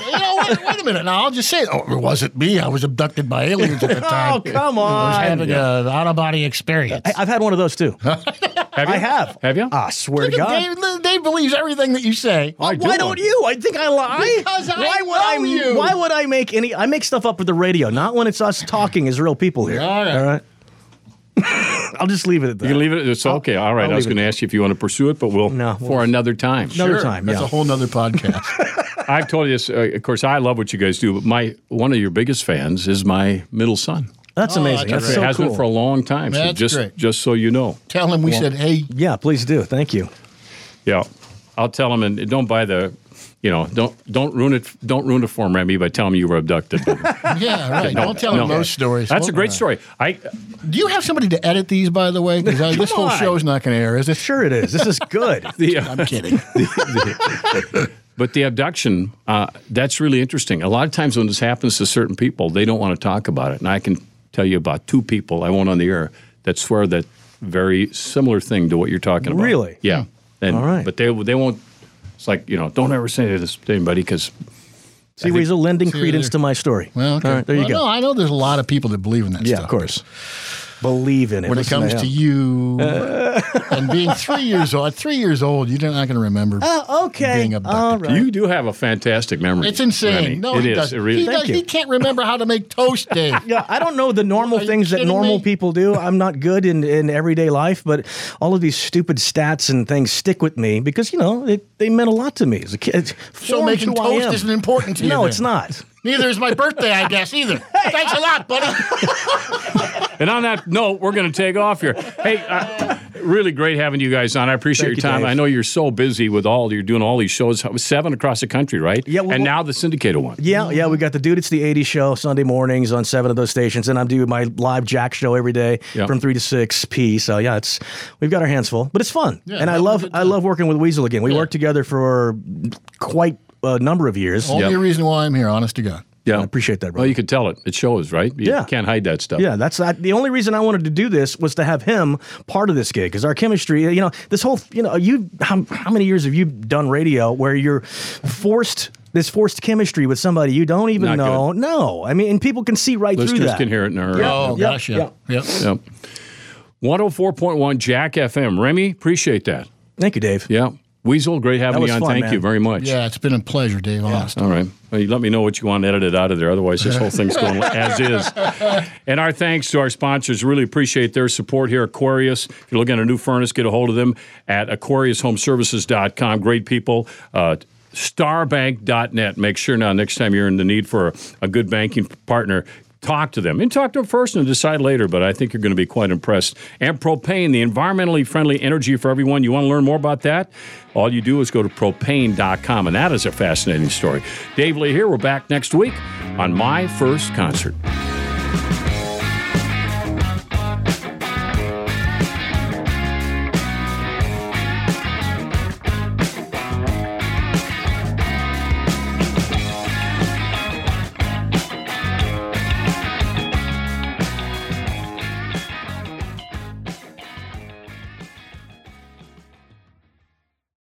Wait a minute. Now, I'll just say, it wasn't me. I was abducted by aliens at the time. Oh, come on. I was having an out-of-body experience. I've had one of those, too. Have you? I have. Have you? I swear to God. Dave believes everything that you say. Why don't you? I think I lie. Because I know you. Why would I make any... I make stuff up with the radio, not when it's us talking as real people here. All right. I'll just leave it at that. You can leave it. It's okay. All right. I was going to ask you if you want to pursue it, but we'll another time. Another time. That's a whole nother podcast. I've told you this. Of course, I love what you guys do, but one of your biggest fans is my middle son. That's amazing. That's so cool. Has been for a long time. So that's great. Just so you know, tell him we said hey. Yeah, please do. Thank you. Yeah, I'll tell him, and don't buy the. Don't ruin it. Don't ruin it for him, Remy, by telling him you were abducted. Yeah, right. Don't tell him those stories. That's a great story. Do you have somebody to edit these, by the way? Because this whole show's not going to air, is it? Sure, it is. This is good. I'm kidding. But the abduction, that's really interesting. A lot of times when this happens to certain people, they don't want to talk about it. And I can tell you about two people, I won't on the air, that swear that very similar thing to what you're talking about. Really? Yeah. All right. But they won't. It's like, don't ever say this to anybody because... See, he's lending credence to my story. Well, okay. All right, there you go. No, I know there's a lot of people that believe in that stuff. Yeah, of course. Believe in it. When it comes to you and being 3 years old, you're not going to remember being abducted. Right. You do have a fantastic memory. It's insane. Remy. No, it doesn't. It really does. He can't remember how to make toast, Dave. Yeah, I don't know the normal things that normal people do. I'm not good in everyday life, but all of these stupid stats and things stick with me because, they meant a lot to me as a kid. So making toast isn't important to you? No, it's not. Neither is my birthday, I guess, either. Thanks a lot, buddy. And on that note, we're going to take off here. Hey, really great having you guys on. I appreciate your time. Dave. I know you're so busy you're doing all these shows, 7 across the country, right? Yeah. And now the syndicated one. Yeah. We got the Dude, It's the 80s show Sunday mornings on 7 of those stations. And I'm doing my live Jack show every day from 3 to 6 P. So, we've got our hands full, but it's fun. Yeah, and I love working with Weasel again. We worked together for quite a number of years. Only reason why I'm here, honest to God. Yeah, I appreciate that, brother. Well, you could tell it. It shows, right? You can't hide that stuff. Yeah, that's the only reason I wanted to do this was to have him part of this gig because our chemistry, this whole, how many years have you done radio where you're forced chemistry with somebody you don't even know? Good. No. I mean, and people can see right through that. Listeners can hear it in her. Yeah. Oh, gosh, yeah. Yeah. 104.1 Jack FM. Remy, appreciate that. Thank you, Dave. Yeah. Weasel, great having you on. Fun, Thank you very much. Yeah, it's been a pleasure, Dave. Austin. All right. Well, you let me know what you want edited out of there. Otherwise, this whole thing's going as is. And our thanks to our sponsors. Really appreciate their support here. Aquarius, if you're looking at a new furnace, get a hold of them at AquariusHomeServices.com. Great people. Starbank.net. Make sure now next time you're in the need for a good banking partner, Talk to them. And talk to them first and decide later, but I think you're going to be quite impressed. And Propane, the environmentally friendly energy for everyone. You want to learn more about that? All you do is go to propane.com, and that is a fascinating story. Dave Lee here. We're back next week on My First Concert.